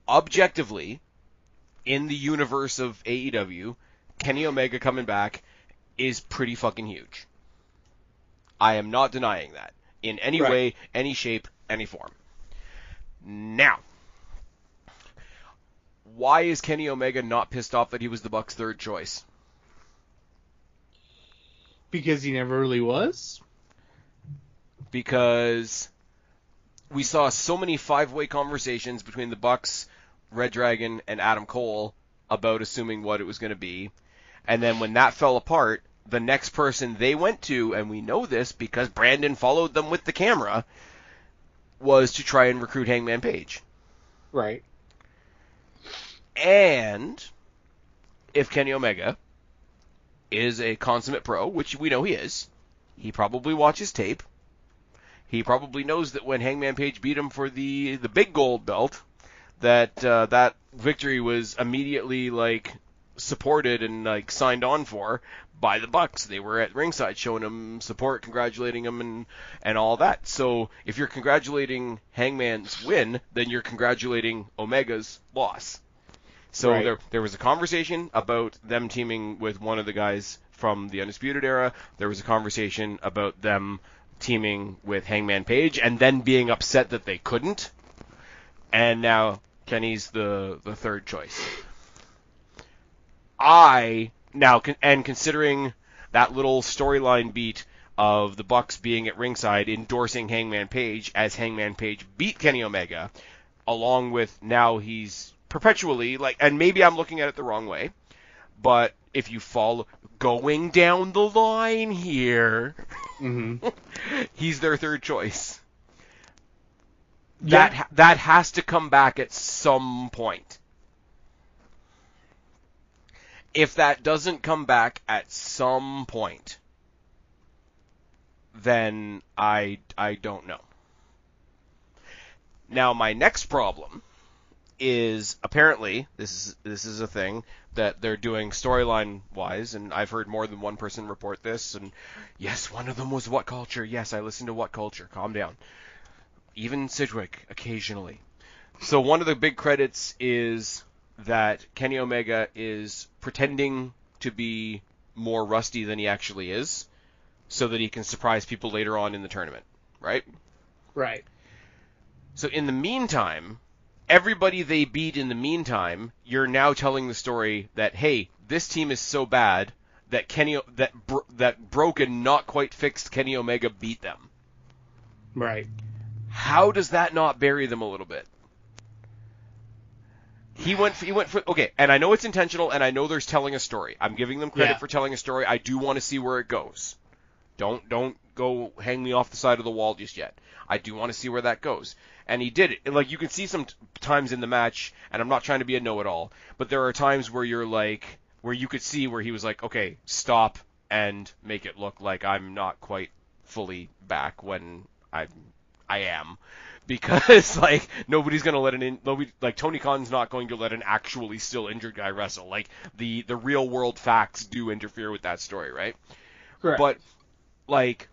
Objectively, in the universe of A E W, Kenny Omega coming back is pretty fucking huge. I am not denying that in any right. way, any shape, any form. Now, why is Kenny Omega not pissed off that he was the Bucks' third choice? Because he never really was? Because we saw so many five-way conversations between the Bucks, Red Dragon, and Adam Cole about assuming what it was going to be. And then when that fell apart, the next person they went to, and we know this because Brandon followed them with the camera, was to try and recruit Hangman Page. Right. And if Kenny Omega is a consummate pro, which we know he is. He probably watches tape. He probably knows that when Hangman Page beat him for the, the big gold belt, that uh, that victory was immediately like supported and like signed on for by the Bucks. They were at ringside showing him support, congratulating him, and, and all that. So if you're congratulating Hangman's win, then you're congratulating Omega's loss. So right. there there was a conversation about them teaming with one of the guys from the Undisputed Era. There was a conversation about them teaming with Hangman Page and then being upset that they couldn't. And now Kenny's the, the third choice. I, now, and considering that little storyline beat of the Bucks being at ringside endorsing Hangman Page as Hangman Page beat Kenny Omega, along with now he's perpetually, like, and maybe I'm looking at it the wrong way, but if you follow going down the line here, mm-hmm. he's their third choice. Yeah. That that has to come back at some point. If that doesn't come back at some point, then I I don't know. Now my next problem is apparently this is this is a thing that they're doing storyline wise, and I've heard more than one person report this, and yes, one of them was What Culture. Yes, I listened to What Culture. Calm down. Even Sidgwick occasionally. So one of the big credits is that Kenny Omega is pretending to be more rusty than he actually is so that he can surprise people later on in the tournament, right? Right. So in the meantime, everybody they beat in the meantime, you're now telling the story that, hey, this team is so bad that Kenny that bro, that broken, not quite fixed Kenny Omega beat them. Right. How does that not bury them a little bit? He went for, he went for, okay, and I know it's intentional, and I know there's telling a story. I'm giving them credit yeah. for telling a story. I do want to see where it goes. Don't don't go hang me off the side of the wall just yet. I do want to see where that goes. And he did it. Like, you can see some t- times in the match, and I'm not trying to be a know-it-all, but there are times where you're like, where you could see where he was like, okay, stop and make it look like I'm not quite fully back when I'm, I am. Because, like, nobody's going to let an in... Nobody, like, Tony Khan's not going to let an actually still injured guy wrestle. Like, the, the real-world facts do interfere with that story, right? Correct. But, like...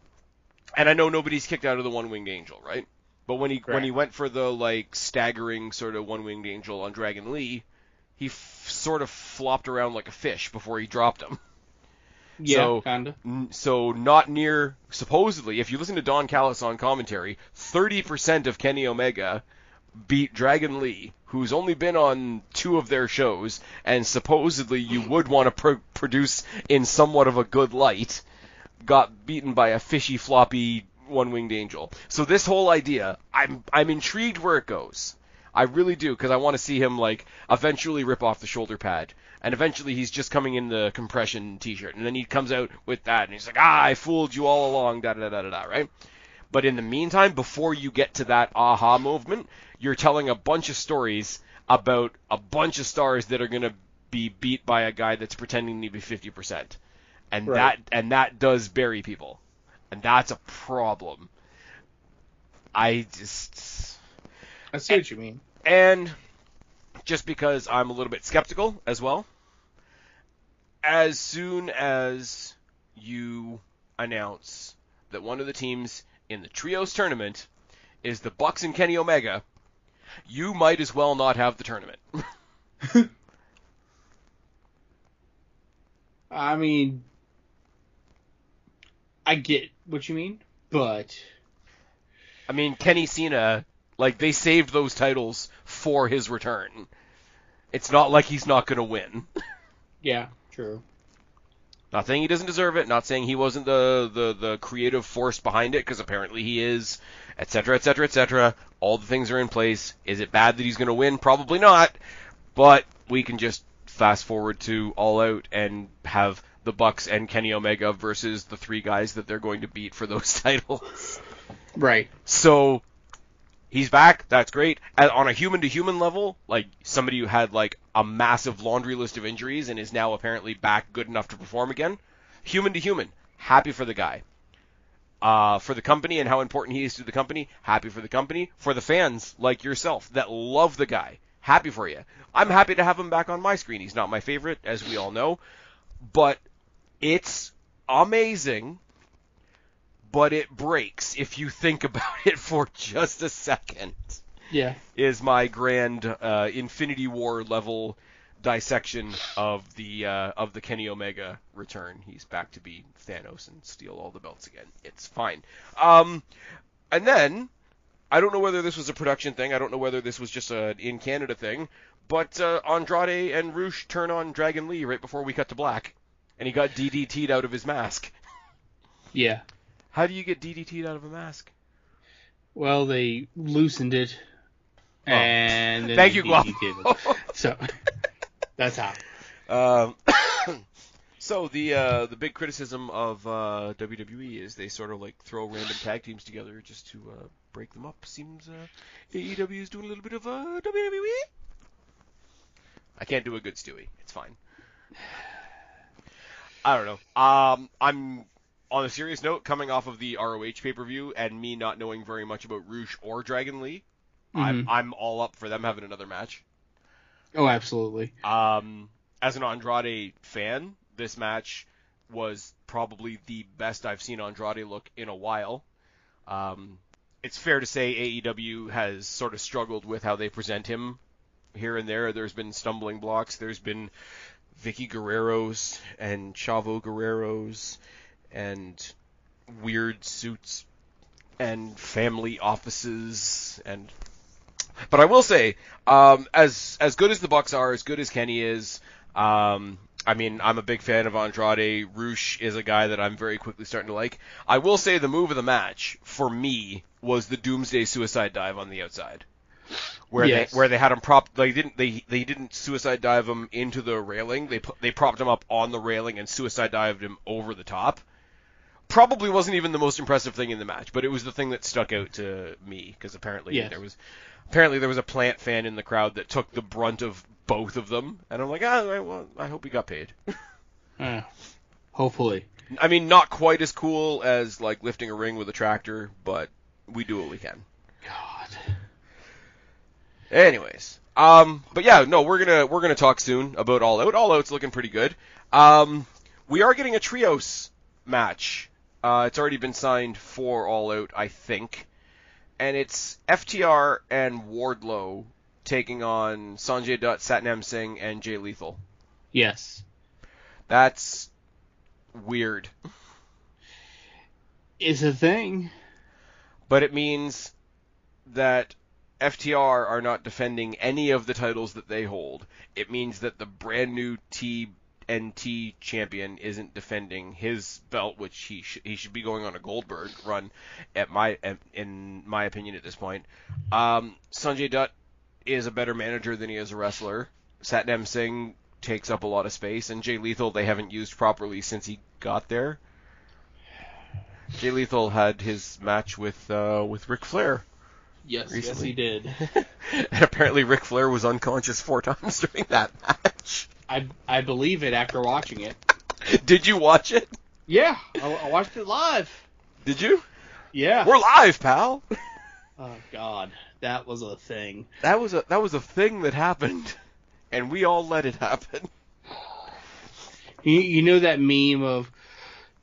And I know nobody's kicked out of the one-winged angel, right? But when he Correct. when he went for the, like, staggering sort of one-winged angel on Dragon Lee, he f- sort of flopped around like a fish before he dropped him. Yeah, so, kinda. N- so not near, supposedly, if you listen to Don Callis on commentary, thirty percent of Kenny Omega beat Dragon Lee, who's only been on two of their shows, and supposedly you would want to pro- produce in somewhat of a good light, got beaten by a fishy, floppy, one-winged angel. So this whole idea, I'm I'm intrigued where it goes. I really do, because I want to see him, like, eventually rip off the shoulder pad. And eventually he's just coming in the compression t-shirt. And then he comes out with that, and he's like, ah, I fooled you all along, da-da-da-da-da, right? But in the meantime, before you get to that aha movement, you're telling a bunch of stories about a bunch of stars that are going to be beat by a guy that's pretending to be fifty percent. And right. that and that does bury people. And that's a problem. I just... I see what you mean. And just because I'm a little bit skeptical as well, as soon as you announce that one of the teams in the Trios tournament is the Bucks and Kenny Omega, you might as well not have the tournament. I mean... I get what you mean, but... I mean, Kenny Cena, like, they saved those titles for his return. It's not like he's not going to win. Yeah, true. Not saying he doesn't deserve it, not saying he wasn't the, the, the creative force behind it, because apparently he is, etc, etc, et cetera. All the things are in place. Is it bad that he's going to win? Probably not. But we can just fast forward to All Out and have... the Bucks and Kenny Omega versus the three guys that they're going to beat for those titles. Right. So, he's back. That's great. And on a human-to-human level, like, somebody who had, like, a massive laundry list of injuries and is now apparently back good enough to perform again. Human-to-human. Happy for the guy. Uh, for the company and how important he is to the company. Happy for the company. For the fans, like yourself, that love the guy. Happy for you. I'm happy to have him back on my screen. He's not my favorite, as we all know. But... it's amazing, but it breaks if you think about it for just a second. Yeah. Is my grand uh, Infinity War level dissection of the uh, of the Kenny Omega return. He's back to be Thanos and steal all the belts again. It's fine. Um, and then, I don't know whether this was a production thing. I don't know whether this was just an in Canada thing. But uh, Andrade and Rush turn on Dragon Lee right before we cut to black. And he got D D T'd out of his mask. Yeah. How do you get D D T'd out of a mask? Well, they loosened it. Oh. And then Thank you, Guapo. So, that's how. Um, so, the uh, the big criticism of uh, W W E is they sort of, like, throw random tag teams together just to uh, break them up. Seems uh, A E W is doing a little bit of uh, W W E. I can't do a good Stewie. It's fine. I don't know. Um, I'm, on a serious note, coming off of the R O H pay-per-view and me not knowing very much about Rush or Dragon Lee, mm-hmm. I'm, I'm all up for them having another match. Oh, absolutely. Um, as an Andrade fan, this match was probably the best I've seen Andrade look in a while. Um, it's fair to say A E W has sort of struggled with how they present him here and there. There's been stumbling blocks. There's been... Vicky Guerrero's and Chavo Guerrero's and weird suits and family offices and but I will say um, as as good as the Bucks are, as good as Kenny is, um, I mean, I'm a big fan of Andrade. Rush is a guy that I'm very quickly starting to like. I will say the move of the match, for me, was the Doomsday Suicide Dive on the outside. Where yes. they where they had him propped, they didn't they they didn't suicide dive him into the railing. They they propped him up on the railing and suicide dived him over the top. Probably wasn't even the most impressive thing in the match, but it was the thing that stuck out to me because apparently yes. there was apparently there was a Plant fan in the crowd that took the brunt of both of them, and I'm like, ah, oh, well, I hope he got paid. uh, hopefully. I mean, not quite as cool as like lifting a ring with a tractor, but we do what we can. God. Anyways, um, but yeah, no, we're gonna we're gonna talk soon about All Out. All Out's looking pretty good. Um, we are getting a trios match. Uh, it's already been signed for All Out, I think, and it's F T R and Wardlow taking on Sanjay Dutt, Satnam Singh, and Jay Lethal. Yes, that's weird. It's a thing, but it means that F T R are not defending any of the titles that they hold. It means that the brand new T N T champion isn't defending his belt, which he sh- he should be going on a Goldberg run, at my in my opinion at this point. Um, Sanjay Dutt is a better manager than he is a wrestler. Satnam Singh takes up a lot of space, and Jay Lethal they haven't used properly since he got there. Jay Lethal had his match with uh, with Ric Flair. Yes, recently. Yes, he did. And apparently Ric Flair was unconscious four times during that match. I I believe it after watching it. Did you watch it? Yeah, I, I watched it live. Did you? Yeah. We're live, pal. Oh God, that was a thing. That was a that was a thing that happened, and we all let it happen. You you know that meme of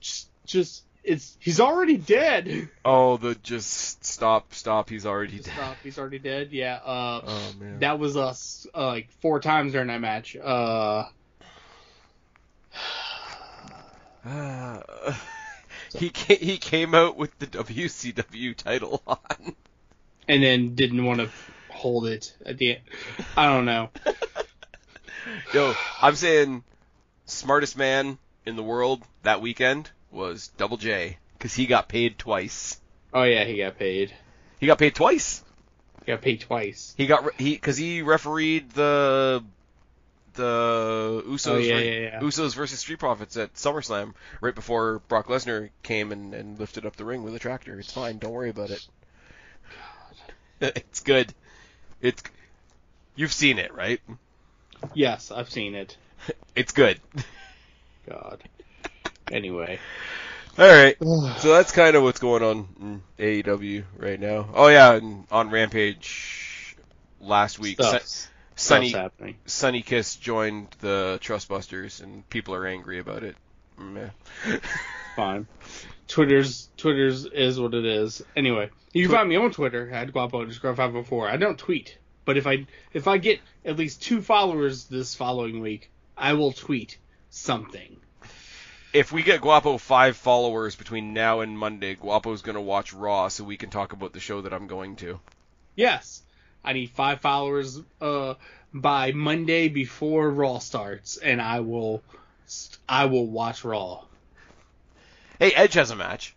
just just. It's, he's already dead. Oh, the just stop, stop, he's already just dead. Stop, he's already dead, yeah. Uh, oh, man. That was us uh, like four times during that match. Uh, uh, he, ca- he came out with the W C W title on. And then didn't want to hold it at the end. I don't know. Yo, I'm saying smartest man in the world that weekend was Double J, because he got paid twice. Oh yeah, he got paid. He got paid twice. He got paid twice. He got re- he because he refereed the the Usos oh, yeah, right, yeah, yeah. Usos versus Street Profits at SummerSlam right before Brock Lesnar came and, and lifted up the ring with a tractor. It's fine. Don't worry about it. God. It's good. It's you've seen it, right? Yes, I've seen it. It's good. God. Anyway. Alright. So that's kind of what's going on in A E W right now. Oh, yeah. And on Rampage last week, Stuff's, Sunny, stuff's happening. Sunny Kiss joined the Trust Busters, and people are angry about it. Meh. Fine. Twitter's Twitter's is what it is. Anyway, you can Tw- find me on Twitter at Guapo underscore five oh four. I don't tweet, but if I, if I get at least two followers this following week, I will tweet something. If we get Guapo five followers between now and Monday, Guapo's going to watch Raw so we can talk about the show that I'm going to. Yes. I need five followers uh, by Monday before Raw starts, and I will I will watch Raw. Hey, Edge has a match.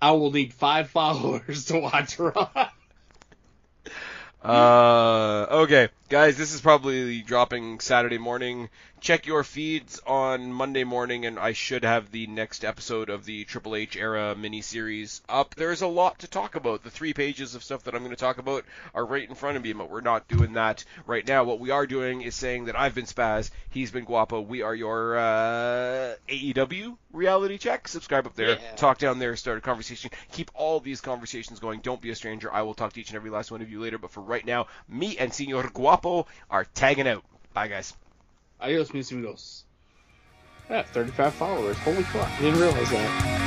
I will need five followers to watch Raw. Uh, okay, guys, this is probably dropping Saturday morning. Check your feeds on Monday morning, and I should have the next episode of the Triple H era miniseries up. There's a lot to talk about. The three pages of stuff that I'm going to talk about are right in front of me, but we're not doing that right now. What we are doing is saying that I've been Spaz, he's been Guapo, we are your uh, A E W reality check. Subscribe up there, yeah. Talk down there, start a conversation. Keep all these conversations going. Don't be a stranger. I will talk to each and every last one of you later, but for right now, me and Señor Guapo are tagging out. Bye, guys. Adios, mis amigos. Yeah, thirty-five followers. Holy crap. I didn't realize that.